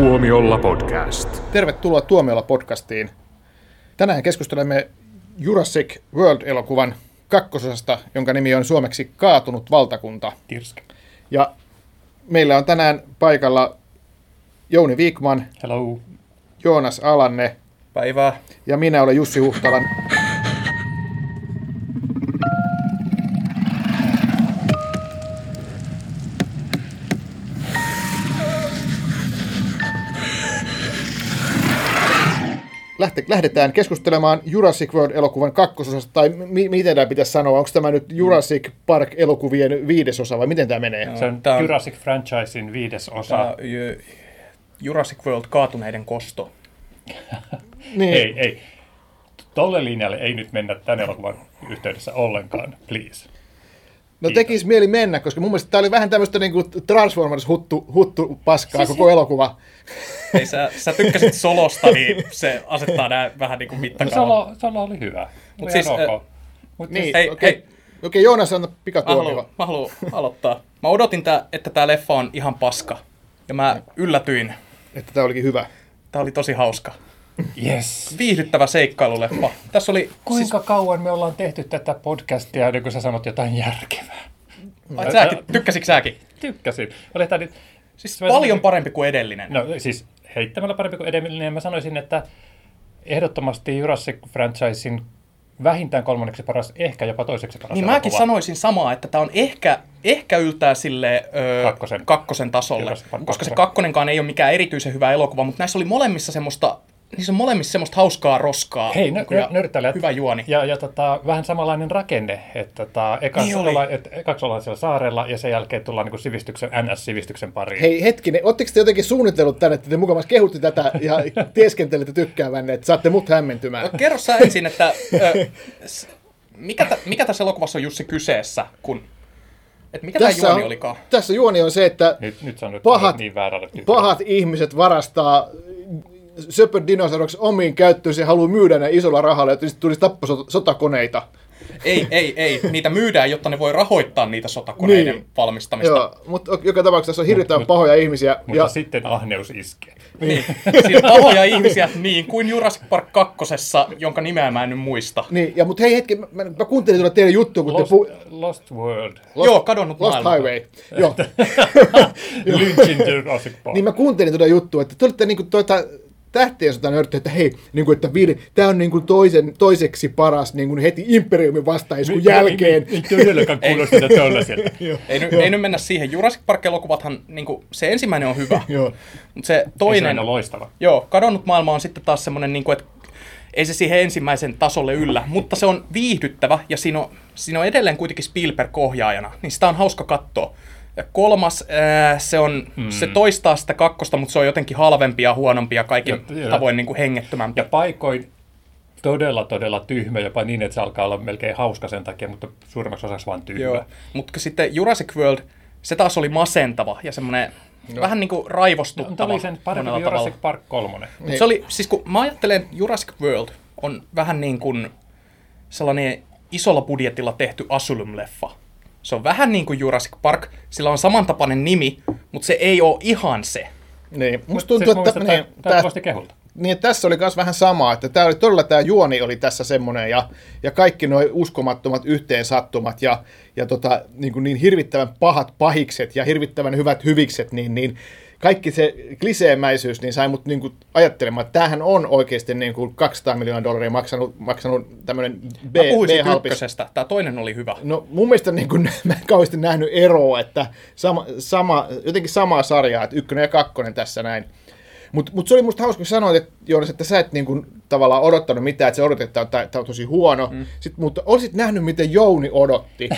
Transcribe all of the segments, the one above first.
Tuomiolla podcast. Tervetuloa Tuomiolla podcastiin. Tänään keskustelemme Jurassic World-elokuvan kakkososasta, jonka nimi on suomeksi Kaatunut valtakunta. Tirska. Ja meillä on tänään paikalla Jouni Viikman. Hello. Joonas Alanne. Päivää. Ja minä olen Jussi Huhtalan. Lähdetään keskustelemaan Jurassic World-elokuvan kakkososasta, tai miten tämä pitäisi sanoa, onko tämä nyt Jurassic Park-elokuvien viidesosa, vai miten tämä menee? No, se on Jurassic Franchisein viidesosa. Jurassic World kaatuneiden kosto. Niin. Ei. Tolle linjalle ei nyt mennä tämän elokuvan yhteydessä ollenkaan, please. No tekisi mieli mennä, koska mun mielestä tämä oli vähän tämmöistä niinku Transformers-huttu-paskaa siis koko elokuva. Ei, sä tykkäsit Solosta, niin se asettaa nämä vähän niin kuin mittakaavaan. No Solo oli hyvä. Mut siis, Okei, Joonas, anna pikatuomio. Mä haluan aloittaa. Mä odotin, että tämä leffa on ihan paska. Ja mä yllätyin. Että tämä olikin hyvä. Tämä oli tosi hauska. Yes. Viihdyttävä seikkailuleffa. Tässä oli, kuinka kauan me ollaan tehty tätä podcastia, ennen kuin sä sanot jotain järkevää? Tykkäsitkö säkin? Tykkäsin. Siis paljon parempi kuin edellinen. No siis heittämällä parempi kuin edellinen. Mä sanoisin, että ehdottomasti Jurassic Franchisein vähintään kolmanneksi paras, ehkä jopa toiseksi paras. Niin mäkin sanoisin samaa, että tämä on ehkä yltää sille kakkosen tasolle. Koska se kakkonenkaan ei ole mikään erityisen hyvä elokuva, mutta näissä oli molemmissa semmoista... Niissä on molemmissa semmoista hauskaa roskaa. Hei, nörttäilijät. Hyvä juoni. Ja vähän samanlainen rakenne, että ekaksi ollaan siellä saarella ja sen jälkeen tullaan niin sivistyksen, NS-sivistyksen pariin. Hei hetkinen, ootteko te jotenkin suunnitellut tänne, että te mukavasti kehutti tätä ja tieskentelitte tykkäävänne, että saatte mut hämmentymään? No, kerro sä ensin, että mikä tässä elokuvassa on Jussi kyseessä, kun... Mikä tämä juoni olikaan? Tässä juoni on se, että pahat ihmiset varastaa... söpön dinosauruksen omiin käyttöön, se haluaa myydä ne isolla rahalla, jotta sitten tulisi tapposotakoneita. Ei. Niitä myydään, jotta ne voi rahoittaa niitä sotakoneiden valmistamista. Joo, mutta joka tapauksessa on hirveän pahoja ihmisiä. Mutta ja... sitten ahneus iskee. Niin, siis pahoja ihmisiä, niin kuin Jurassic Park 2, jonka nimeä mä en nyt muista. Niin, ja mutta hei hetki, mä kuuntelin tuolla teidän juttua, kun Lost World. Joo, kadonnut maailma. Lost Highway. Joo. Lynchin Jurassic Park. Niin mä kuuntelin tuota juttua, että te olitte niinku tähtiä sotaan nörttejä, että hei, niin kuin, että tämä on niin kuin toiseksi paras niin kuin heti imperiumin vastaiskun jälkeen. Ei nyt mennä siihen. Jurassic Park-elokuvathan, niin kuin, se ensimmäinen on hyvä, mutta se toinen on loistava. Joo, kadonnut maailma on sitten taas semmoinen, niin kuin, että ei se siihen ensimmäisen tasolle yllä, mutta se on viihdyttävä ja siinä on edelleen kuitenkin Spielberg ohjaajana, niin sitä on hauska katsoa. Ja kolmas, se toistaa sitä kakkosta, mutta se on jotenkin halvempi ja huonompi ja kaikin tavoin niin kuin hengettömämpi. Ja paikoin todella, todella tyhmä, jopa niin, että se alkaa olla melkein hauska sen takia, mutta suurimmaksi osaksi vaan tyhmä. Mutta sitten Jurassic World, se taas oli masentava ja semmoinen vähän niin kuin raivostuttava. Tämä oli sen parempi Jurassic Park 3. Niin. Se oli, siis kun mä ajattelen, Jurassic World on vähän niin kuin sellainen isolla budjetilla tehty Asylum-leffa. Se on vähän niin kuin Jurassic Park, sillä on samantapainen nimi, mutta se ei ole ihan se. Niin, musta tuntuu, siis että... Niin, tässä oli myös vähän samaa, että tämä oli todella, tämä juoni oli tässä semmoinen ja kaikki nuo uskomattomat yhteensattumat ja niin hirvittävän pahat pahikset ja hirvittävän hyvät hyvikset, niin kaikki se kliseemäisyys niin sai mut niinku ajattelemaan, että tämähän on oikeasti niinku $200 miljoonaa maksanut tämmöinen B-halpis. Mä puhuisin ykkösestä. Tämä toinen oli hyvä. No mun mielestä niinku, mä en kauheasti nähnyt eroa, että jotenkin samaa sarjaa, että ykkönen ja kakkonen tässä näin. Mutta se oli musta hauska, kun sanoit, että Joonas, että sä et niinku tavallaan odottanut mitään, että se odotetaan, että tämä on tosi huono. Mutta olisit nähnyt, miten Jouni odotti.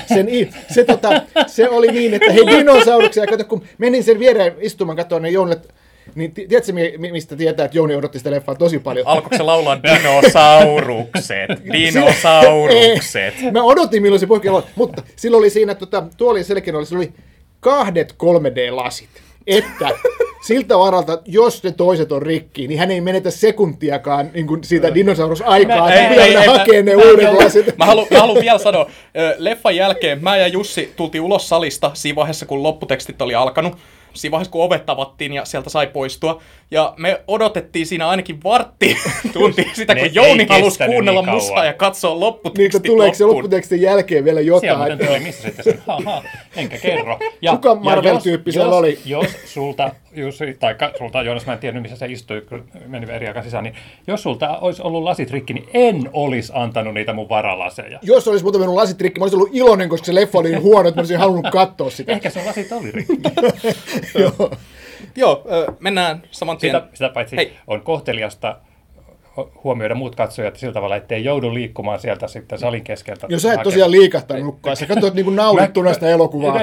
Se oli niin, että hei dinosauruksia, ja kato, kun menin sen viereen istumaan, katsoin ne Jounille, niin tiedätkö mistä tietää, että Jouni odotti sitä leffaa tosi paljon? Alkoiko se laulaa dinosaurukset? Mä odotin, milloin se poikki aloitti, mutta silloin oli siinä, tuolin selkeä oli 2 3D-lasit. Että siltä varalta, jos ne toiset on rikki, niin hän ei menetä sekuntiakaan niin kuin siitä dinosaurusaikaa, niin vielä hakee ne uudenlaiset. Mä haluan vielä sanoa, leffan jälkeen mä ja Jussi tultiin ulos salista siinä vaiheessa, kun lopputekstit oli alkanut. Siinä vaiheessa, kun ovet tavattiin ja sieltä sai poistua. Ja me odotettiin siinä ainakin tuntia sitä, kun Jouni halusi kuunnella niin musaa ja katsoa lopputekstit niin, tuleeko se lopputekstin jälkeen vielä jotain? Siellä muuten tuli, missä sitten sen, enkä kerro. Ja, kuka Marvel-tyyppi siellä oli? Jos sulta, Joonas, mä en tiedä, missä se istui, kun meni eri aikaan sisään, niin jos sulta olisi ollut lasit rikki, niin en olisi antanut niitä mun varalaseja. Jos olisi muuten mennyt lasit rikki, mä olisin ollut iloinen, koska se leffa oli niin huono, että mä olisin halunnut katsoa sitä. Ehkä se lasit oli rikki. Joo, mennään saman tien. Sitä paitsi on kohteliasta huomioida muut katsojat sillä tavalla, ettei joudu liikkumaan sieltä sitten salin keskeltä. Joo, sä et tosiaan liikahtanut nukkaan. Sä katsoit niinku naurittuna sitä elokuvaa.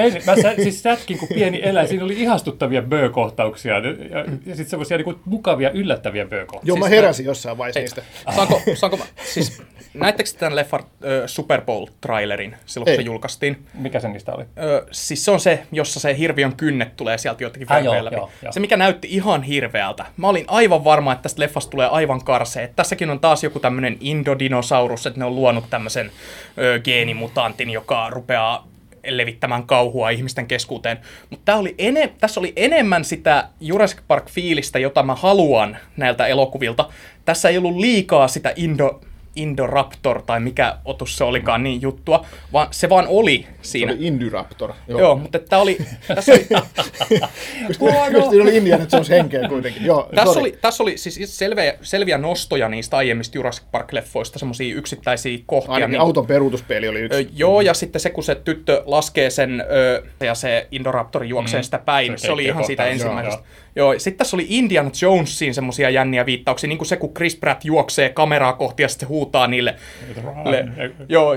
Siis sätkin kuin pieni eläin. Siinä oli ihastuttavia böö-kohtauksia ja sitten semmoisia niinku mukavia, yllättäviä böö-kohtauksia. Joo, mä heräsin jossain vaiheessa niistä. Saanko mä, siis näittekö tämän leffan Super Bowl-trailerin silloin, kun se julkaistiin? Mikä se niistä oli? Siis se on se, jossa se hirviön kynnet tulee sieltä jotenkin verkkojen läpi. Se, mikä näytti ihan hirveältä. Mä olin aivan varma, että tästä leffasta tulee aivan karsee. Tässäkin on taas joku tämmöinen indodinosaurus, että ne on luonut tämmöisen geenimutantin, joka rupeaa levittämään kauhua ihmisten keskuuteen. Mutta tässä oli enemmän sitä Jurassic Park-fiilistä, jota mä haluan näiltä elokuvilta. Tässä ei ollut liikaa sitä Indoraptor tai mikä otus se olikaan niin juttua, vaan se vaan oli siinä. Se oli Indoraptor. Joo, mutta tämä oli... Kyllä oli Indian, että se olisi henkeä kuitenkin. Joo, tässä oli siis selviä nostoja niistä aiemmista Jurassic Park-leffoista, semmoisia yksittäisiä kohtia. Ainakin niin, auton peruutuspeli oli yksi. Joo, ja sitten se, kun se tyttö laskee sen ja se Indoraptori juoksee sitä päin, se oli ihan siitä ensimmäisestä. Joo, sitten tässä oli Indiana Jonesiin semmoisia jänniä viittauksia, niin kuin se, kun Chris Pratt juoksee kameraa kohti ja sitten se huutaa niille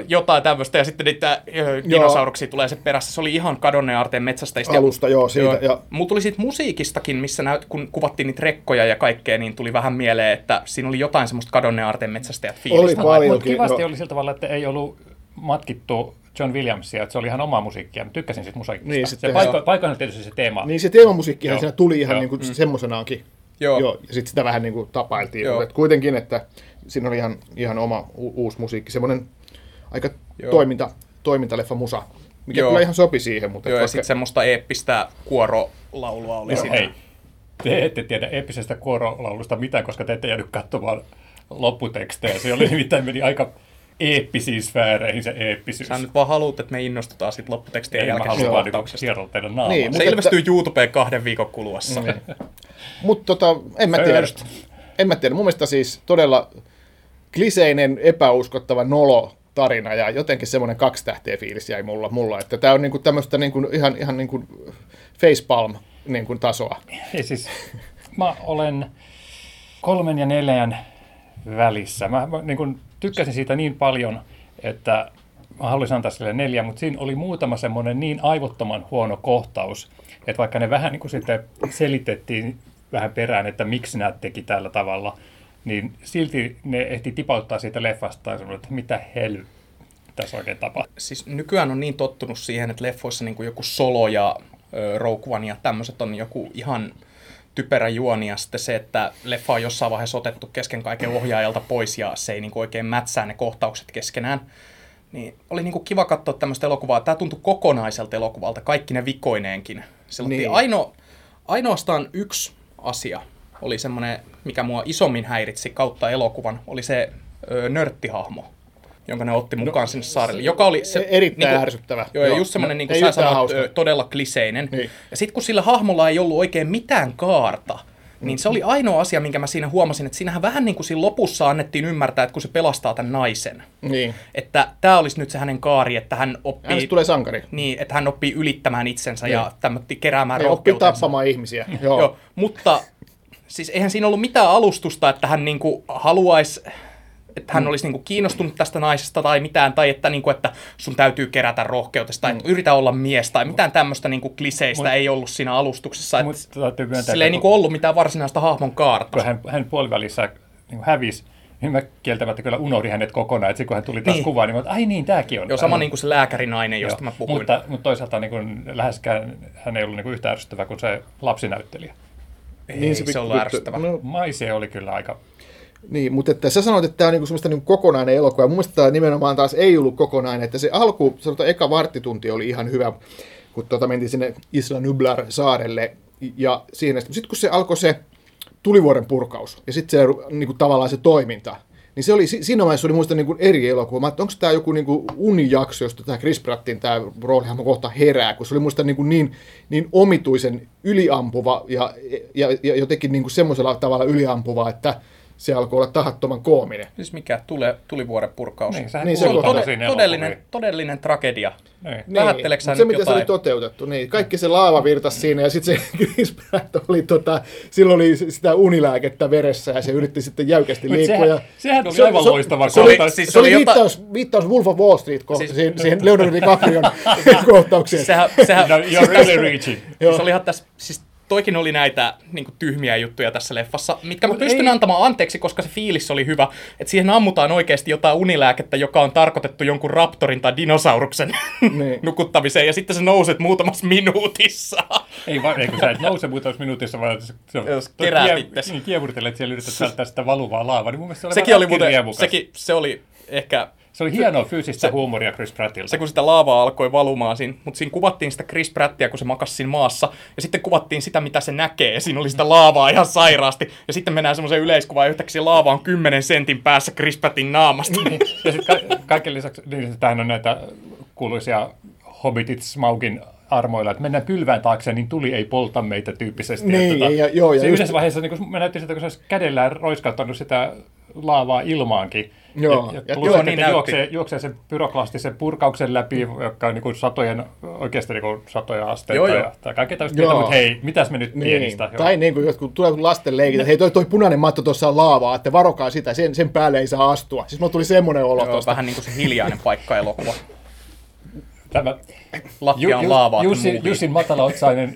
jotain tämmöistä, ja sitten niitä dinosauruksia tulee sen perässä. Se oli ihan kadonneen aarteen metsästäistä. Alusta, joo, siitä. Joo. Mulla tuli siitä musiikistakin, missä kun kuvattiin niitä rekkoja ja kaikkea, niin tuli vähän mieleen, että siinä oli jotain semmoista kadonneen aarteen metsästäjät fiilistä. Mutta kivasti oli sillä tavalla, että ei ollut matkittu John Williamsia, että se oli ihan omaa musiikkia. Mä tykkäsin siitä musiikista. Niin, se paikana tietysti se teema. Niin se teemamusiikkihan siinä tuli ihan niin kuin semmoisenaankin. Joo. Ja sitten sitä vähän niin kuin tapailtiin. Joo. Mutta kuitenkin, että siinä oli ihan oma uusi musiikki. Semmoinen aika toimintaleffa musa, mikä kyllä ihan sopi siihen. Mutta ja sitten semmoista eeppistä kuorolaulua oli siinä. Hei, te ette tiedä eeppisestä kuorolaulusta mitään, koska te ette jäänyt katsomaan lopputekstejä. Se oli nimittäin meni aika... eeppisiin sfääreihin se eeppisyys. Sä nyt vaan haluat, että me innostutaan sitten lopputekstien jälkeen. Mä haluan vaan sieltä teidän naamaa. Niin, se ilmestyy YouTubeen 2 viikon kuluessa. Niin. Mutta en mä tiedä. Mun mielestä siis todella kliseinen, epäuskottava, nolo tarina ja jotenkin semmoinen 2 tähteä fiilis jäi mulla. Että tää on niinku tämmöistä niinku ihan niinku facepalm niinku tasoa. Ja siis mä olen 3 ja 4 välissä. Mä niin kun tykkäsin siitä niin paljon, että mä haluaisin antaa sille 4, mutta siinä oli muutama semmoinen niin aivottoman huono kohtaus, että vaikka ne vähän niin kuin sitten selitettiin vähän perään, että miksi nämä teki tällä tavalla, niin silti ne ehti tipauttaa siitä leffasta ja sanoi, että mitä helvettiä tässä oikein tapahtuu. Siis nykyään on niin tottunut siihen, että leffoissa niin kuin joku Solo ja Rogue One ja tämmöiset on joku ihan... typerä juoni ja sitten se, että leffa on jossain vaiheessa otettu kesken kaiken ohjaajalta pois ja se ei niinku oikein mätsää ne kohtaukset keskenään. Niin oli niinku kiva katsoa tämmöistä elokuvaa. Tämä tuntui kokonaiselta elokuvalta, kaikki ne vikoineenkin. Niin. Ainoastaan yksi asia oli semmoinen, mikä mua isommin häiritsi kautta elokuvan, oli se nörttihahmo, jonka ne otti mukaan sinne saarelle, joka oli se, erittäin niin ärsyttävä. Joo, ja just semmoinen, niin kuin sä sanoit, todella kliseinen. Niin. Ja sitten kun sillä hahmolla ei ollut oikein mitään kaarta, niin se oli ainoa asia, minkä mä siinä huomasin, että siinähän vähän niin kuin siinä lopussa annettiin ymmärtää, että kun se pelastaa tämän naisen, niin. Että tämä olisi nyt se hänen kaari, että hän oppii... Hänestä tulee sankari. Niin, että hän oppii ylittämään itsensä ja keräämään rohkeutensa. Oppii tappamaan ihmisiä. Joo, mutta siis eihän siinä ollut mitään alustusta, että hän niin kuin haluaisi... että hän olisi niinku kiinnostunut tästä naisesta tai mitään, tai että, niinku, että sun täytyy kerätä rohkeutesi, tai yritä olla mies, tai mitään tämmöistä niinku kliseistä ei ollut siinä alustuksessa. Sillä ei niinku ollut mitään varsinaista hahmon kaarta. Kun hän puolivälissä niinku hävisi, niin mä kieltämättä kyllä unohdin hänet kokonaan, että kun hän tuli taas kuvaan, niin mä olin, ai niin, tääkin on. Joo, sama niin kuin se lääkärinainen, josta mä puhuin. Mutta toisaalta niin läheskään hän ei ollut niin yhtä ärsyttävä kuin se lapsinäyttelijä. Ei se, se ollut ärsyttävä. No, maise oli kyllä aika... Niin, mutta että sä sanoit, että tämä on niinku semmoista niinku kokonainen elokuva. Ja mun mielestä tämä nimenomaan taas ei ollut kokonainen. Että se alku, sanotaan, eka varttitunti oli ihan hyvä, kun mentiin sinne Isla Nublar saarelle. Ja sitten kun se alkoi se tulivuoren purkaus ja sitten se niinku, tavallaan se toiminta, niin se oli, siinä vaiheessa oli muista niinku eri elokuva. Mä ajattelin, onko tämä joku niinku unijakso, josta tämä Chris Prattin tämä roolihahmo kohta herää, kun se oli muista niinku niin omituisen yliampuva ja jotenkin niinku semmoisella tavalla yliampuva, että se alkoi olla tahattoman koominen. Siis mikä tulivuoren purkaus? Niin, se on todellinen tragedia. Vähätteleekö sä nyt jotain? Se, mitä se oli toteutettu. Niin. Kaikki se laava virtasi siinä ja sitten se Chris Pratt oli, sillä oli sitä unilääkettä veressä ja se yritti sitten jäykästi liikkua. Sehän oli aivan loistava kohta. Se oli viittaus Wolf of Wall Street siihen Leonardo DiCaprion kohtaukseen. You're really reaching. Se oli ihan tässä... Toikin oli näitä niinku tyhmiä juttuja tässä leffassa, mitkä mä pystyn antamaan anteeksi, koska se fiilis oli hyvä, että siihen ammutaan oikeasti jotain unilääkettä, joka on tarkoitettu jonkun raptorin tai dinosauruksen nukuttamiseen, ja sitten sä nouset muutamassa minuutissa. Ei kun sä et nouse muutamassa minuutissa, vaan jos kerät itses. Niin, kiemurtelet siellä, yrität välttää sitä valuvaa laavaa, niin mun mielestä se oli vähän kirjemukas. Se oli ehkä... Se oli hienoa fyysistä huumoria Chris Prattilta. Se, kun sitä laavaa alkoi valumaan siinä, mutta siinä kuvattiin sitä Chris Prattia, kun se makasi siinä maassa, ja sitten kuvattiin sitä, mitä se näkee. Siinä oli sitä laavaa ihan sairaasti, ja sitten mennään semmoiseen yleiskuvaan, ja yhtäkkiä laava on 10 sentin päässä Chris Prattin naamasta. Ja sitten kaiken lisäksi, tämähän on näitä kuuluisia Hobbitit Smaugin armoilla, että mennään pylvään taakse, niin tuli ei polta meitä tyyppisesti. Niin, ja yhdessä vaiheessa niin mä näytin sitä, kun se olisi kädellään roiskauttanut sitä laavaa ilmaankin. Joo, ja juoksee sen pyroklastisen purkauksen läpi, joka on niin satojen, oikeasti niin satoja asteita ja kaikkea tämmöistä, mutta hei, mitäs me nyt pienistä? Niin. Tai niin kuin jotkut tulevat lasten leikit, että hei toi punainen matto tuossa on laavaa, että varokaa sitä, sen päälle ei saa astua. Siis mulla tuli semmoinen olo tuosta. Vähän niin kuin se hiljainen paikka elokuva. Lattia on laavaa. Jussin matalaotsainen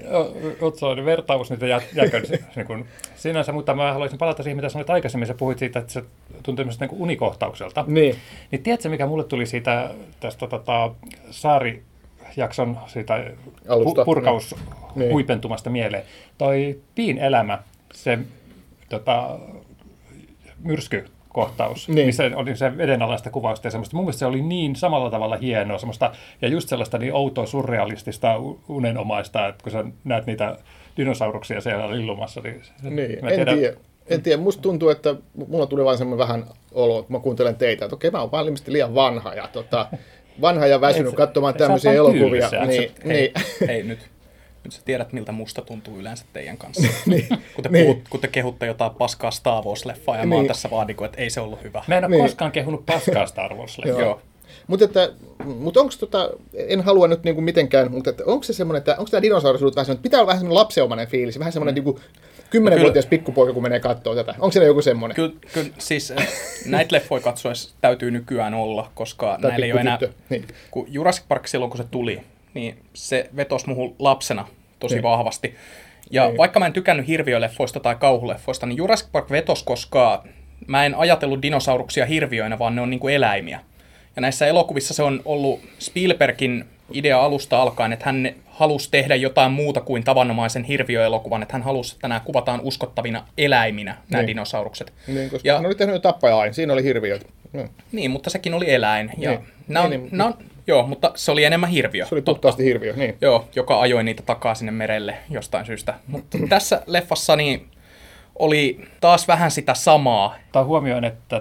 vertaus nyt jääköön niin sinänsä, mutta mä haluaisin palata siihen, mitä sanoit aikaisemmin. Sä puhuit siitä, että se tuntui myös niin unikohtaukselta. Niin tiedätkö, mikä mulle tuli siitä tästä saarijakson siitä purkaushuipentumasta mieleen? Toi Piin elämä, se myrsky. Kohtaus, missä oli se vedenalaista kuvausta ja semmoista. Mun mielestä se oli niin samalla tavalla hienoa semmoista, ja just sellaista niin outoa, surrealistista, unenomaista, että kun sä näet niitä dinosauruksia siellä lillumassa. Niin. En tiedä. Musta tuntuu, että mulla tuli vain semmoinen vähän olo, että mä kuuntelen teitä, että okei, mä oon valmasti liian vanha ja, väsynyt katsomaan tämmöisiä elokuvia. Nyt sä tiedät, miltä musta tuntuu yleensä teidän kanssa, kun te kehutte jotain paskaa Star Wars-leffaa, ja mä oon tässä vaan, että ei se ollut hyvä. Mä en ole koskaan kehunut paskaa Star Wars-leffaa. Mutta onko en halua nyt niinku mitenkään, mutta onko se semmoinen, että onko tämä dinosaurisuudet vähän semmoinen, että pitää olla vähän semmoinen lapsenomainen fiilis, vähän semmoinen niinku 10-vuotias pikkupoika, kun menee katsoa tätä. Onko siinä joku semmoinen? Kyllä siis näitä leffoja katsoessa täytyy nykyään olla, koska näillä ei ole enää, kun Jurassic Park silloin, kun se tuli, niin se vetosi muuhun lapsena tosi vahvasti. Ja vaikka mä en tykännyt hirviöleffoista tai kauhuleffoista, niin Jurassic Park vetosi, koska mä en ajatellut dinosauruksia hirviöinä, vaan ne on niin kuin eläimiä. Ja näissä elokuvissa se on ollut Spielbergin idea alusta alkaen, että hän halusi tehdä jotain muuta kuin tavanomaisen hirviöelokuvan, että hän halusi, että nämä kuvataan uskottavina eläiminä, nämä dinosaurukset. Niin, koska hän oli tehnyt Tappaja-ain, siinä oli hirviöitä. Niin, mutta sekin oli eläin. Ja Joo, mutta se oli enemmän hirviö. Se oli puhtaasti hirviö, niin. Joo, joka ajoi niitä takaa sinne merelle jostain syystä. Mutta tässä leffassa niin oli taas vähän sitä samaa. Tämä huomioon, että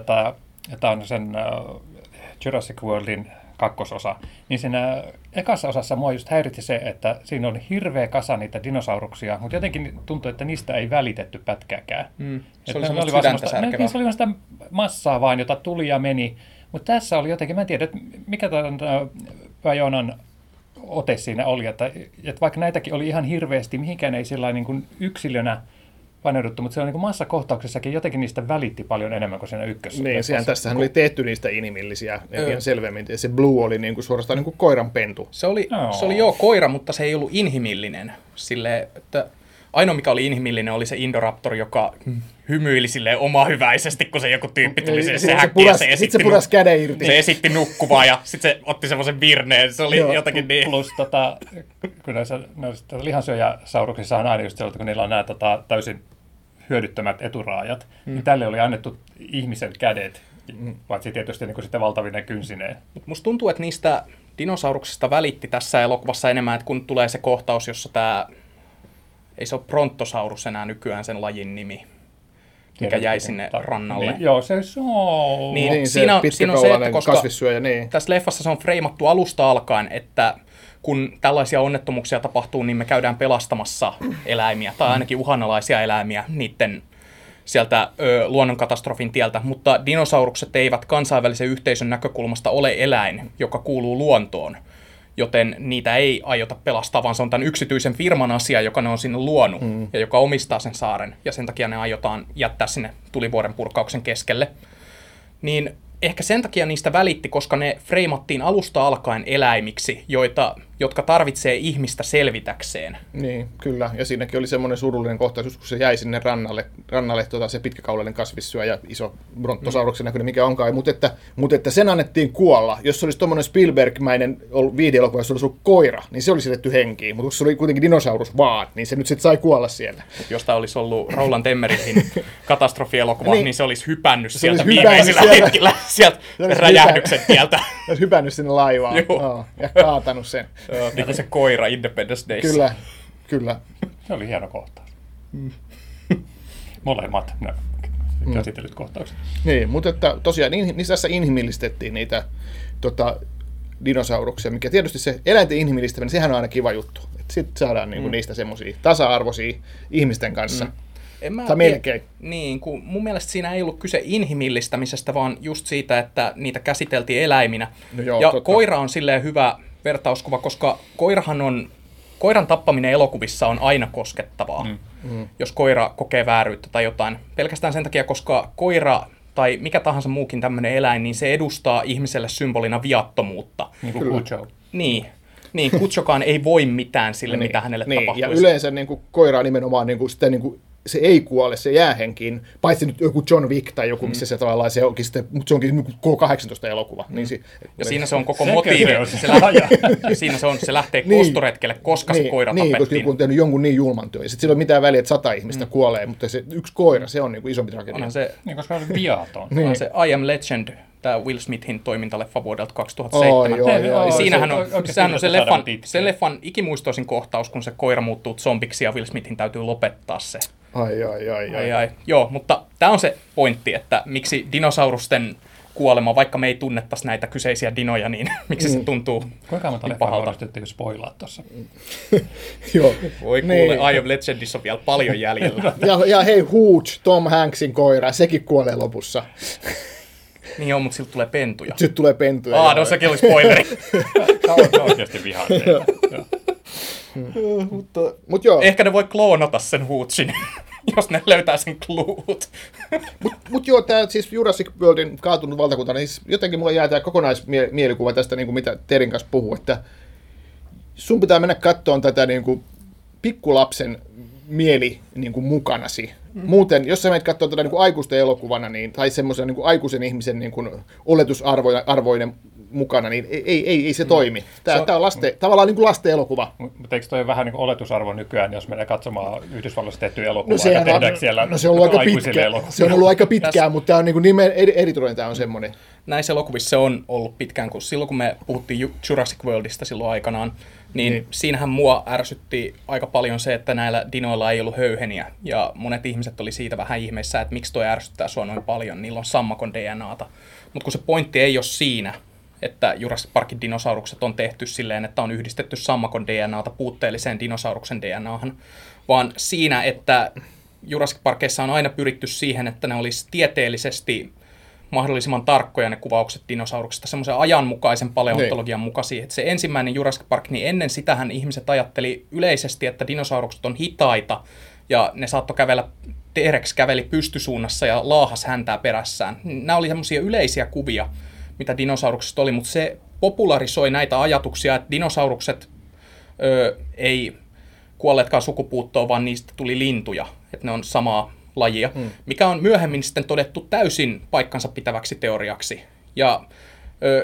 tämä on sen Jurassic Worldin kakkososa, niin siinä ekassa osassa mua just häiritsi se, että siinä oli hirveä kasa niitä dinosauruksia, mutta jotenkin tuntui, että niistä ei välitetty pätkääkään. Se oli semmoista sydäntä särkevää. Se oli vaan sitä massaa vaan, jota tuli ja meni. Mutta tässä oli jotenkin, mä en tiedä, mikä tämän Bayonan ote siinä oli, että vaikka näitäkin oli ihan hirveästi, mihinkään ei sillä niin kuin yksilönä paneuduttu, mutta se on niin kuin massikohtauksessakin jotenkin niistä välitti paljon enemmän kuin siinä ykkössä. Niin, tässähän oli tehty niistä inimillisiä selvemmin, ja se Blue oli niin kuin suorastaan niin kuin koiran pentu. Se oli joo koira, mutta se ei ollut inhimillinen silleen, että... Ainoa, mikä oli inhimillinen, oli se Indoraptor, joka hymyili silleen omahyväisesti, kun se joku tyyppi tuli se häkkiin ja se puras käden irti. Se esitti nukkuvaa ja sitten se otti semmoisen virneen. Se oli jotakin niin. Plus, kun näissä lihansyöjäsauruksissa on aina just se, kun niillä on nämä täysin hyödyttömät eturaajat, niin tälle oli annettu ihmisen kädet, paitsi tietysti niin kuin sitä valtavinen kynsineen. Mut musta tuntuu, että niistä dinosauruksista välitti tässä elokuvassa enemmän, että kun tulee se kohtaus, jossa tämä, ei se ole brontosaurus enää nykyään sen lajin nimi, mikä jäi sinne rannalle. Niin, joo, se on. Niin, siinä on se, että koska kasvissyöjä, niin. Tässä leffassa se on freimattu alusta alkaen, että kun tällaisia onnettomuuksia tapahtuu, niin me käydään pelastamassa eläimiä, tai ainakin uhanalaisia eläimiä niiden sieltä luonnonkatastrofin tieltä. Mutta dinosaurukset eivät kansainvälisen yhteisön näkökulmasta ole eläin, joka kuuluu luontoon, joten niitä ei aiota pelastaa, vaan se on tämän yksityisen firman asia, joka ne on sinne luonut ja joka omistaa sen saaren, ja sen takia ne aiotaan jättää sinne tulivuoren purkauksen keskelle. Niin ehkä sen takia niistä välitti, koska ne freimattiin alusta alkaen eläimiksi, jotka tarvitsee ihmistä selvitäkseen. Niin, kyllä. Ja siinäkin oli semmoinen surullinen kohtaus, kun se jäi sinne rannalle se pitkäkaulainen kasvissyöjä ja iso brontosauruksen näköinen, mikä onkaan. Mutta että sen annettiin kuolla. Jos se olisi tuommoinen Spielberg-mäinen viideelokuva, jos se olisi ollut koira, niin se olisi jätetty henkiin. Mutta kun se oli kuitenkin dinosaurus vaan, niin se nyt sitten sai kuolla siellä. Jos tämä olisi ollut Roland Emmerichin katastrofielokuva, niin se olisi hypännyt sieltä viimeisellä hetkellä. Sieltä räjähdyksen tieltä. Olisi hypännyt sinne laivaan ja kaatanut sen. Niin kuin se koira Independence Dayssa. Kyllä, kyllä. Se oli hieno kohtaus. Molemmat käsitellyt kohtaukset. Niin, mutta että tosiaan niin tässä inhimillistettiin niitä dinosauruksia, mikä tietysti se eläinten inhimillistäminen, sehän on aina kiva juttu. Sitten saadaan niistä semmoisia tasa-arvoisia ihmisten kanssa. Tai melkein. Niin, kun mun mielestä siinä ei ollut kyse inhimillistämisestä, vaan just siitä, että niitä käsiteltiin eläiminä. No joo, ja totta. Koira on silleen hyvä vertauskuva, koska koiran tappaminen elokuvissa on aina koskettavaa, jos koira kokee vääryyttä tai jotain. Pelkästään sen takia, koska koira tai mikä tahansa muukin tämmöinen eläin, niin se edustaa ihmiselle symbolina viattomuutta. Niin kuin Kucho. Niin, Kuchokaan ei voi mitään sille, mitä hänelle tapahtuisi. Ja yleensä niin kuin koira nimenomaan se ei kuole, se jää henkiin, paitsi nyt joku John Wick tai joku, missä se tavallaan se onkin sitten, mutta se onkin K-18-elokuva. Niin ja siinä se on koko motiivi. Siinä se on, se lähtee kostoretkelle, koska se koira tapettiin. Niin, koska joku on tehnyt jonkun niin julman työn. Sitten sillä ei ole mitään väliä, että 100 ihmistä kuolee, mutta se yksi koira, se on niin kuin isompi tragedia. Koska se on viaton. Niin. Se I Am Legend, tämä Will Smithin toimintaleffa vuodelta 2007. Siinähän on se leffan ikimuistoisin kohtaus, kun se koira muuttuu zombiksi ja Will Smithin täytyy lopettaa se. Ai. Joo, mutta tämä on se pointti, että miksi dinosaurusten kuolema, vaikka me ei tunnettaisi näitä kyseisiä dinoja, niin miksi se tuntuu niin pahalta. Kuinka spoilaa tuossa? Joo. Voi kuule, I Am Legendissa on vielä paljon jäljellä. ja hei, Huge, Tom Hanksin koira, sekin kuolee lopussa. Niin joo, mutta siltä tulee pentuja. Siltä tulee pentuja. No sekin oli spoileri. Tämä on oikeasti vihaa teillä. Mutta joo. Ehkä ne voi kloonata sen Hootsin, jos ne löytää sen kluut. Mutta joo, tämä siis Jurassic Worldin kaatunut valtakunta, niin jotenkin mulla jää tämä kokonaismielikuva tästä, niin kuin mitä Terin kanssa puhuu, että sun pitää mennä katsomaan tätä niin kuin pikkulapsen mieli niin kuin mukanasi. Muuten, jos sä menet katsomaan tätä niin kuin aikuisten elokuvana, niin, tai semmoisen niin kuin aikuisen ihmisen niin kuin oletusarvoinen mukana, niin ei se toimi. Tämä on tavallaan niin kuin lasten elokuva. Mutta eikö toi vähän niin kuin oletusarvo nykyään, jos menee katsomaan Yhdysvalloissa tehtyä elokuvaa, ja tehdäänkö siellä aikuisille elokuvia? Se on ollut aika pitkään, mutta tämä on niin kuin erityinen, tämä on semmoinen. Näissä elokuvissa se on ollut pitkään, kun silloin kun me puhuttiin Jurassic Worldista silloin aikanaan, niin siinähän mua ärsytti aika paljon se, että näillä dinoilla ei ollut höyheniä, ja monet ihmiset oli siitä vähän ihmeissä, että miksi toi ärsyttää sua noin paljon, niillä on sammakon DNAta. Mutta kun se pointti ei ole siinä, että Jurassic Parkin dinosaurukset on tehty silleen, että on yhdistetty sammakon DNAta puutteelliseen dinosauruksen DNAhan, vaan siinä, että Jurassic Parkeissa on aina pyritty siihen, että ne olisi tieteellisesti mahdollisimman tarkkoja ne kuvaukset dinosauruksista, semmoisen ajanmukaisen paleontologian mukaisia. Että se ensimmäinen Jurassic Park, niin ennen sitähän ihmiset ajatteli yleisesti, että dinosaurukset on hitaita, ja ne saattoi kävellä, T-rex käveli pystysuunnassa ja laahas häntää perässään. Nämä oli semmoisia yleisiä kuvia, mitä dinosauruksista oli, mutta se popularisoi näitä ajatuksia, että dinosaurukset ei kuolleetkaan sukupuuttoon, vaan niistä tuli lintuja, että ne on samaa lajia, mikä on myöhemmin sitten todettu täysin paikkansa pitäväksi teoriaksi. Ja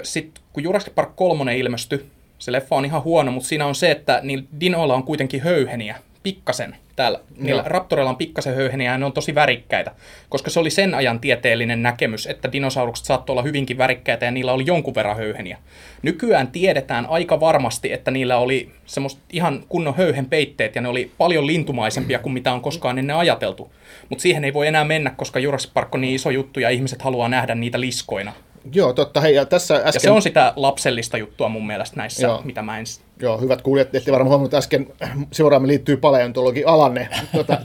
sitten kun Jurassic Park 3 ilmestyi, se leffa on ihan huono, mutta siinä on se, että niillä dinoilla on kuitenkin höyheniä, pikkasen täällä. Niillä raptoreilla on pikkasen höyheniä ja ne on tosi värikkäitä, koska se oli sen ajan tieteellinen näkemys, että dinosaurukset saattoi olla hyvinkin värikkäitä ja niillä oli jonkun verran höyheniä. Nykyään tiedetään aika varmasti, että niillä oli semmoista ihan kunnon höyhenpeitteet ja ne oli paljon lintumaisempia kuin mitä on koskaan ennen ajateltu. Mutta siihen ei voi enää mennä, koska Jurassic Park on niin iso juttu ja ihmiset haluaa nähdä niitä liskoina. Joo, totta. Hei, ja tässä äsken... ja se on sitä lapsellista juttua mun mielestä näissä, joo, mitä mä en... Joo, hyvät kuulijat, ette varmaan huomannut, että äsken seuraamme liittyy paleontologi Alanne,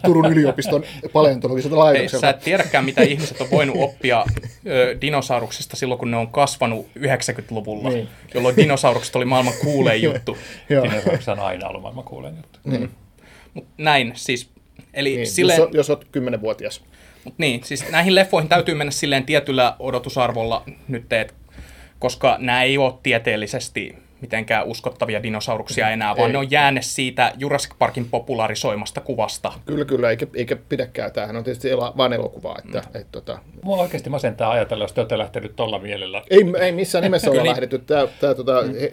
Turun yliopiston paleontologiselta laitokselta. Sä et tiedäkään, mitä ihmiset on voinut oppia dinosauruksista silloin, kun ne on kasvanut 90-luvulla, niin, jolloin dinosaurukset oli maailman kuulein juttu. Dinosaurukset on aina ollut maailman kuulein juttu. Niin. Mut näin, siis... eli niin, silleen... jos olet 10-vuotias. Mut niin, siis näihin leffoihin täytyy mennä silleen tietyllä odotusarvolla nyt, koska nämä ei ole tieteellisesti mitenkään uskottavia dinosauruksia enää, vaan ei, ne on jäänne siitä Jurassic Parkin popularisoimasta kuvasta. Kyllä, kyllä, eikä pidäkään. Tämähän on tietysti vain elokuvaa. Mua oikeasti masentaa ajatella, jos te olette lähtenyt tuolla mielellä. Ei missään nimessä ole lähdetty. Tämä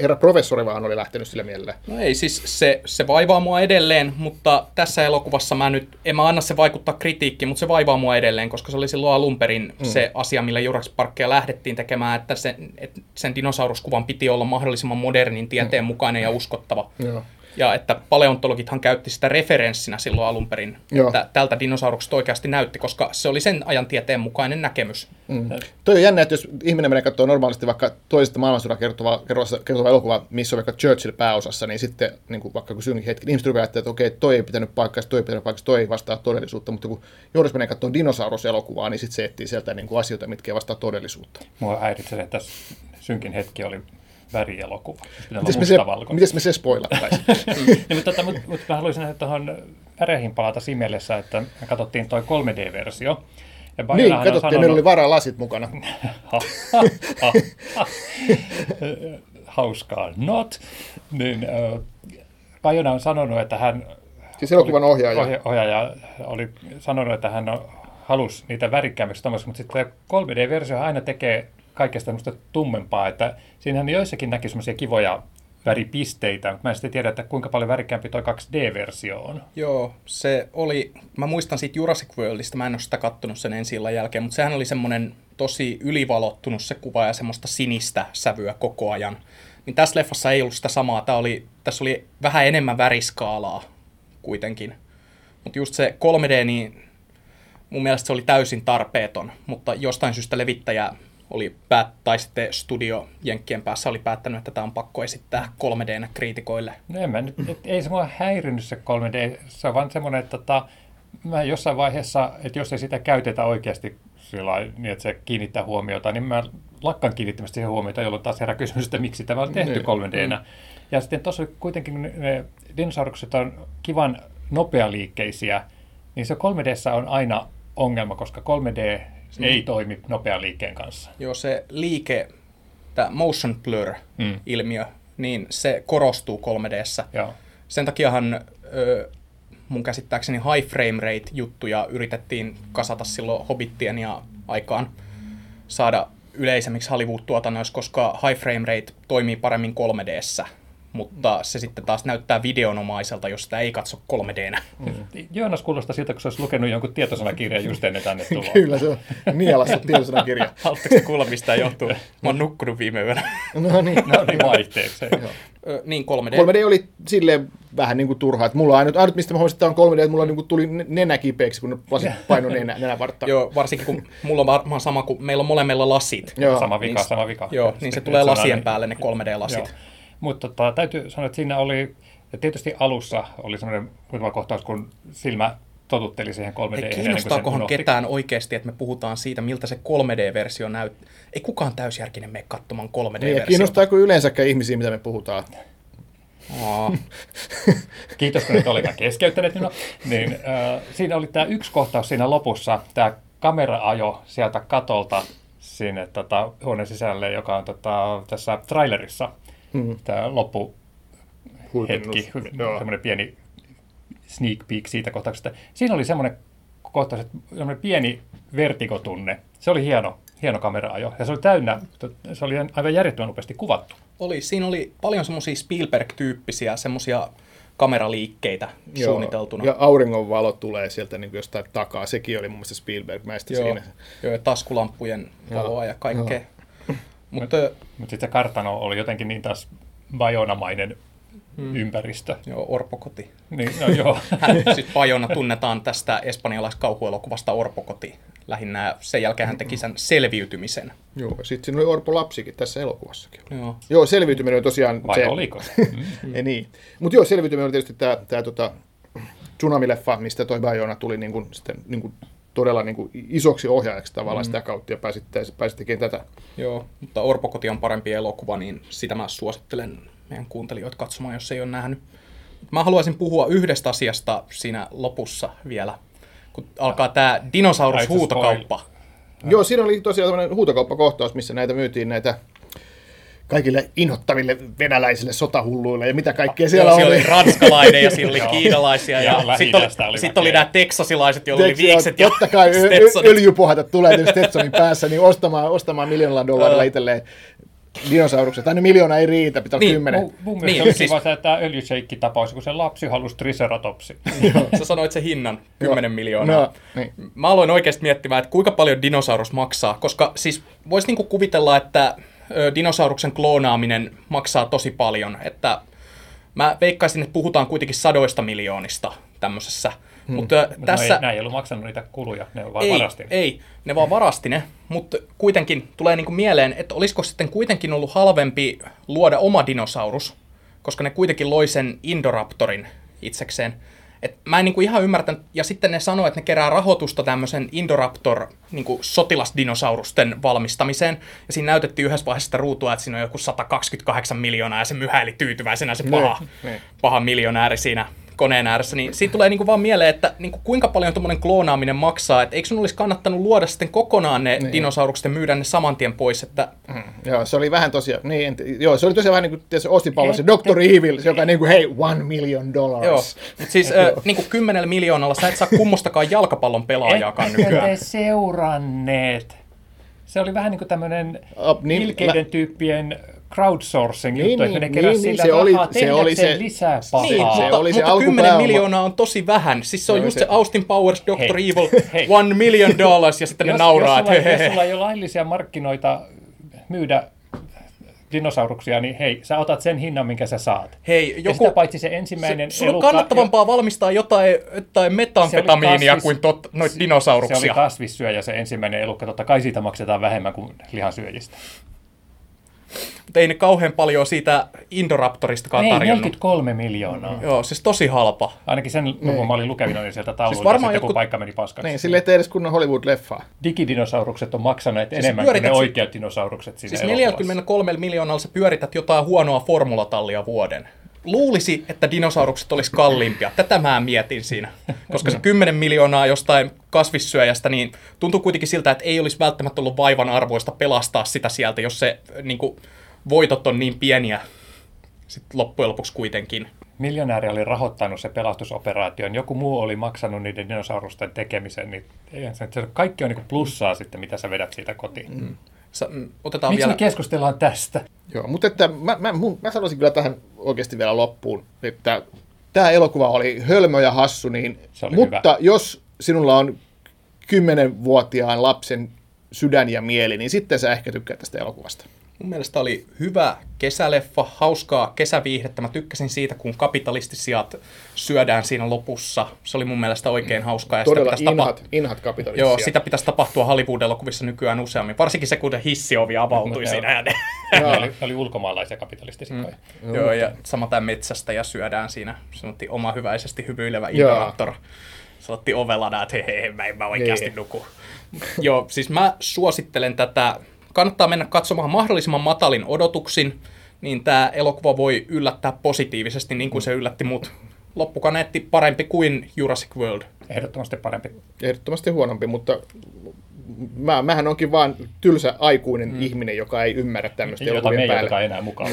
herra professori vaan oli lähtenyt sillä mielellä. No ei, siis se vaivaa mua edelleen, mutta tässä elokuvassa en mä anna se vaikuttaa kritiikkiin, mutta se vaivaa mua edelleen, koska se oli silloin alun perin se asia, millä Jurassic Parkia lähdettiin tekemään, että sen dinosauruskuvan piti olla mahdollisimman modernin tieteen mukainen ja uskottava. Joo. Ja että paleontologithan käytti sitä referenssinä silloin alun perin, että tältä dinosaurukset oikeasti näytti, koska se oli sen ajan tieteen mukainen näkemys. Mm. Toi on jännä, että jos ihminen menee katsoa normaalisti vaikka toisesta maailmansodan kertova elokuva, missä on vaikka Churchill pääosassa, niin sitten niin vaikka kun synkin hetki, ihmiset rupeaa ajattelee, että okei, toi ei pitänyt paikkaansa, toi ei vastaa todellisuutta, mutta kun Joudessa menee katsoa dinosauruselokuvaa, niin sitten se etsii sieltä niin kuin asioita, mitkä vastaa todellisuutta. Mua häiritsee, että tässä synkin hetki oli... värielokuva. Mites me se spoilattaisiin? Mutta mä haluaisin nähdä tuohon väreihin palata siinä mielessä, että me katsottiin toi 3D-versio. Ja niin, katsottiin, meillä oli varalasit mukana. Hauskaa not. Niin, Bayona on sanonut, että hän... siis elokuvan ohjaaja oli sanonut, että hän halusi niitä värikkäämmiksi, mutta sitten 3D-versio aina tekee kaikesta tämmöistä tummempaa, että siinähän joissakin näki semmoisia kivoja väripisteitä, mutta mä en sitten tiedä, että kuinka paljon värikkäämpi toi 2D-versio on. Joo, se oli, mä muistan siitä Jurassic Worldista, mä en ole sitä kattonut sen ensi-illan jälkeen, mutta sehän oli semmoinen tosi ylivalottunut se kuva ja semmoista sinistä sävyä koko ajan. Niin tässä leffassa ei ollut sitä samaa, tässä oli vähän enemmän väriskaalaa kuitenkin, mutta just se 3D, niin mun mielestä se oli täysin tarpeeton, mutta jostain syystä levittäjä tai sitten studio jenkkien päässä oli päättänyt, että tämä on pakko esittää 3D:nä kriitikoille. No en mä nyt, ei se mua häirinnyt se 3D, se on vaan semmoinen, että mä jossain vaiheessa, että jos ei sitä käytetä oikeasti sillä, niin, että se kiinnittää huomiota, niin mä lakkaan kiinnittämästä siihen huomiota, jolloin taas herää kysymys, että miksi tämä on tehty 3D:nä. Ja sitten tuossa kuitenkin ne dinosaurukset on kivan nopealiikkeisiä, niin se 3D:ssä on aina ongelma, koska 3D ei toimi nopean liikkeen kanssa. Joo, se liike, tämä motion blur-ilmiö, niin se korostuu 3D:ssä. Joo. Sen takiahan mun käsittääkseni high frame rate-juttuja yritettiin kasata silloin Hobbitien ja aikaan saada yleisemmiksi Hollywood-tuotannoissa, koska high frame rate toimii paremmin 3D:ssä. Mutta se sitten taas näyttää videonomaiselta, jos sitä ei katso 3D:nä. Joonas kuulostaa siltä, kun se olisi lukenut jonkun tietosanakirjan just ennen tänne tuloa. Kyllä se on nielassa tietosanakirja. Haluatteko se kuulla, mistä johtuu? Mä oon nukkunut viime yönä. No niin, vaihteeksi. Niin 3D. 3D oli silleen vähän niin kuin turhaa. Että mulla ainut mistä mä huomasin, että on 3D, että mulla niin kuin tuli nenä kipeäksi, kun lasit painoi nenävartta. Joo, varsinkin kun mulla on varmaan sama kuin meillä on molemmilla lasit. Sama vika. Joo, niin se tulee lasien päälle ne 3D-lasit. Mutta täytyy sanoa, että siinä oli, tietysti alussa oli semmoinen muutama kohtaus, kun silmä totutteli siihen 3D. Ei kiinnostaakohan ketään oikeasti, että me puhutaan siitä, miltä se 3D-versio näyttää. Ei kukaan täysjärkinen mene katsomaan 3D-versiota. Ei kiinnostaako yleensäkään ihmisiä, mitä me puhutaan. Kiitos, kun nyt olimme keskeyttäneet minua. Niin, siinä oli tämä yksi kohtaus siinä lopussa, tämä kameraajo sieltä katolta sinne huoneen sisälle, joka on tässä trailerissa. Tämä loppuhetki, semmoinen pieni sneak peek siitä kohtauksesta. Siinä oli semmoinen kohtaus, että pieni vertikotunne. Se oli hieno kameraajo ja se oli täynnä, se oli aivan järjettömän nopeasti kuvattu. Siinä oli paljon semmoisia Spielberg-tyyppisiä, semmoisia kameraliikkeitä joo, suunniteltuna. Ja auringonvalo tulee sieltä niin jostain takaa. Sekin oli mun mielestä Spielberg-mäistä siinä. Joo, ja taskulamppujen valoa ja kaikkea. Mutta sitten se kartano oli jotenkin niin taas Bayonamainen ympäristö. Joo, orpokoti. Niin, no, joo. Sitten Bayona tunnetaan tästä espanjalaiskauhuelokuvasta Orpokoti. Lähinnä sen jälkeen hän teki sen selviytymisen. Joo, sitten siinä oli orpolapsikin tässä elokuvassakin. Joo, joo selviytyminen on tosiaan... Vai se... oliko se? Niin. Mutta joo, selviytyminen on tietysti tämä tsunamileffa, mistä toi Bayona tuli niinku, sitten, niinku, todella niinku, isoksi ohjaajaksi tavallaan sitä kautta ja pääsit tekemään tätä. Joo, mutta Orpokoti on parempi elokuva, niin sitä mä suosittelen meidän kuuntelijoita katsomaan, jos ei ole nähnyt. Mä haluaisin puhua yhdestä asiasta siinä lopussa vielä. Kun alkaa tämä dinosaurushuutokauppa. Joo, siinä oli tosiaan tämmöinen huutokauppakohtaus, missä näitä myytiin näitä kaikille inhottaville venäläisille sotahulluille ja mitä kaikkea siellä oli. Siellä oli ranskalainen ja siellä oli kiinalaisia ja sitten oli nämä teksasilaiset, joilla oli viikset ja totta kai öljypohjatat tulee tietysti Stetsonin päässä, niin ostamaan $1,000,000 itselleen. Dinosaurukset. Aina 1,000,000 ei riitä, pitää olla 10. Mun mielestä on kiva tämä öljyseikki-tapaus, kun se lapsi halusi triceratopsi. Sä sanoit sen hinnan, 10 miljoonaa. No, niin. Mä aloin oikeasti miettimään, että kuinka paljon dinosaurus maksaa, koska siis voisi niinku kuvitella, että dinosauruksen kloonaaminen maksaa tosi paljon. Että mä veikkaisin, että puhutaan kuitenkin 100 miljoonista tämmöisessä. Mutta tässä... Nämä ei ollut maksanut niitä kuluja, ne vaan varasti. Ei, ne vaan varasti ne, mutta kuitenkin tulee niinku mieleen, että olisiko sitten kuitenkin ollut halvempi luoda oma dinosaurus, koska ne kuitenkin loi sen Indoraptorin itsekseen. Et mä en niinku ihan ymmärtänyt, ja sitten ne sanoo, että ne kerää rahoitusta tämmöisen Indoraptor-sotilasdinosaurusten valmistamiseen, ja siinä näytettiin yhdessä vaiheessa ruutua, että siinä on joku 128 miljoonaa, ja se myhäili tyytyväisenä se paha miljonääri siinä koneen ääressä, niin siitä tulee niinku vaan mieleen, että niinku kuinka paljon tuommoinen kloonaaminen maksaa, että eikö sun olisi kannattanut luoda sitten kokonaan ne dinosaurukset ja myydä ne saman tien pois, että... Joo, se oli vähän tosiaan, se oli tosiaan vähän niin kuin tietysti Austin Powers, se Dr. Evil, joka niin kuin, hei, $1,000,000. Joo, mutta siis niin kuin 10 miljoonalla sä et saa kummostakaan jalkapallon pelaajakaan nykyään. Ette seuranneet. Se oli vähän niin kuin tämmöinen ilkeiden tyyppien... crowdsourcing-juttu, että ne keräsivät sillä rahaa tehdäkseen lisää pahaa. Niin, mutta 10 miljoonaa on tosi vähän. Siis se on just se Austin Powers, Dr. Evil, $1,000,000 ja sitten ne nauraa. Jos sulla ei ole laillisia markkinoita myydä dinosauruksia, niin hei, sä otat sen hinnan, minkä sä saat. Hei, joku, ja sitä paitsi se ensimmäinen... Sulla on kannattavampaa valmistaa jotain metamfetamiinia kuin noita dinosauruksia. Se oli kasvissyöjä se ensimmäinen elukka. Totta kai siitä maksetaan vähemmän kuin lihansyöjistä. Mutta ei ne kauhean paljon siitä Indoraptoristakaan tarjonnut. 43 miljoonaa. Joo, siis tosi halpa. Ainakin sen luvun mä olin lukevina niin sieltä taululta, siis sitten joku... kun paikka meni paskaksi. Niin, sille ettei edes kunnon Hollywood-leffaa. Digidinosaurukset on maksaneet siis enemmän kuin ne oikeat dinosaurukset siinä siis elokuvassa. Siis 43 miljoonalla sä pyörität jotain huonoa formulatallia vuoden. Luulisi, että dinosaurukset olisi kalliimpia. Tätä mä mietin siinä. Koska se 10 miljoonaa jostain kasvissyöjästä, niin tuntuu kuitenkin siltä, että ei olisi välttämättä ollut vaivan arvoista pelastaa sitä sieltä, jos se niin kuin, voitot on niin pieniä sitten loppujen lopuksi kuitenkin. Miljonääri oli rahoittanut se pelastusoperaation, joku muu oli maksanut niiden dinosaurusten tekemisen, niin kaikki on niin kuin plussaa sitten, mitä sä vedät siitä kotiin. Mm. Miksi vielä... me keskustellaan tästä? Joo, mutta että mä sanoisin kyllä tähän oikeasti vielä loppuun, että tämä elokuva oli hölmö ja hassu, niin, mutta hyvä. Jos sinulla on 10-vuotiaan lapsen sydän ja mieli, niin sitten sä ehkä tykkää tästä elokuvasta. Mun mielestä oli hyvä kesäleffa, hauskaa kesäviihdettä. Mä tykkäsin siitä, kun kapitalistisijat syödään siinä lopussa. Se oli mun mielestä oikein hauskaa. Ja todella inhat kapitalistisia. Joo, sitä pitäisi tapahtua Hollywood-elokuvissa nykyään useammin. Varsinkin se, kun hissiovi avautui siinä. Oli ulkomaalaisia kapitalistisia. Joo, ja sama tämä metsästä ja syödään siinä. Sanottiin omahyväisesti hyvyilevä Indoraptor. Sanottiin ovelana, että hei, mä oikeasti nuku. Joo, siis mä suosittelen tätä... Kannattaa mennä katsomaan mahdollisimman matalin odotuksin, niin tämä elokuva voi yllättää positiivisesti, niin kuin se yllätti mut. Loppukaneetti parempi kuin Jurassic World. Ehdottomasti parempi. Ehdottomasti huonompi, mutta mähän onkin vaan tylsä aikuinen ihminen, joka ei ymmärrä tämmöistä elokuvien päälle. Jota me ei enää mukaan.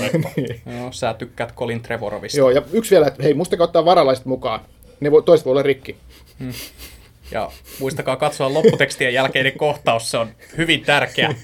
No, sä tykkäät Colin Trevorrowista. Joo, ja yksi vielä, että hei, muistakaa ottaa varalaiset mukaan. Ne toiset voi olla rikki. Ja muistakaa katsoa lopputekstien jälkeinen kohtaus, se on hyvin tärkeä.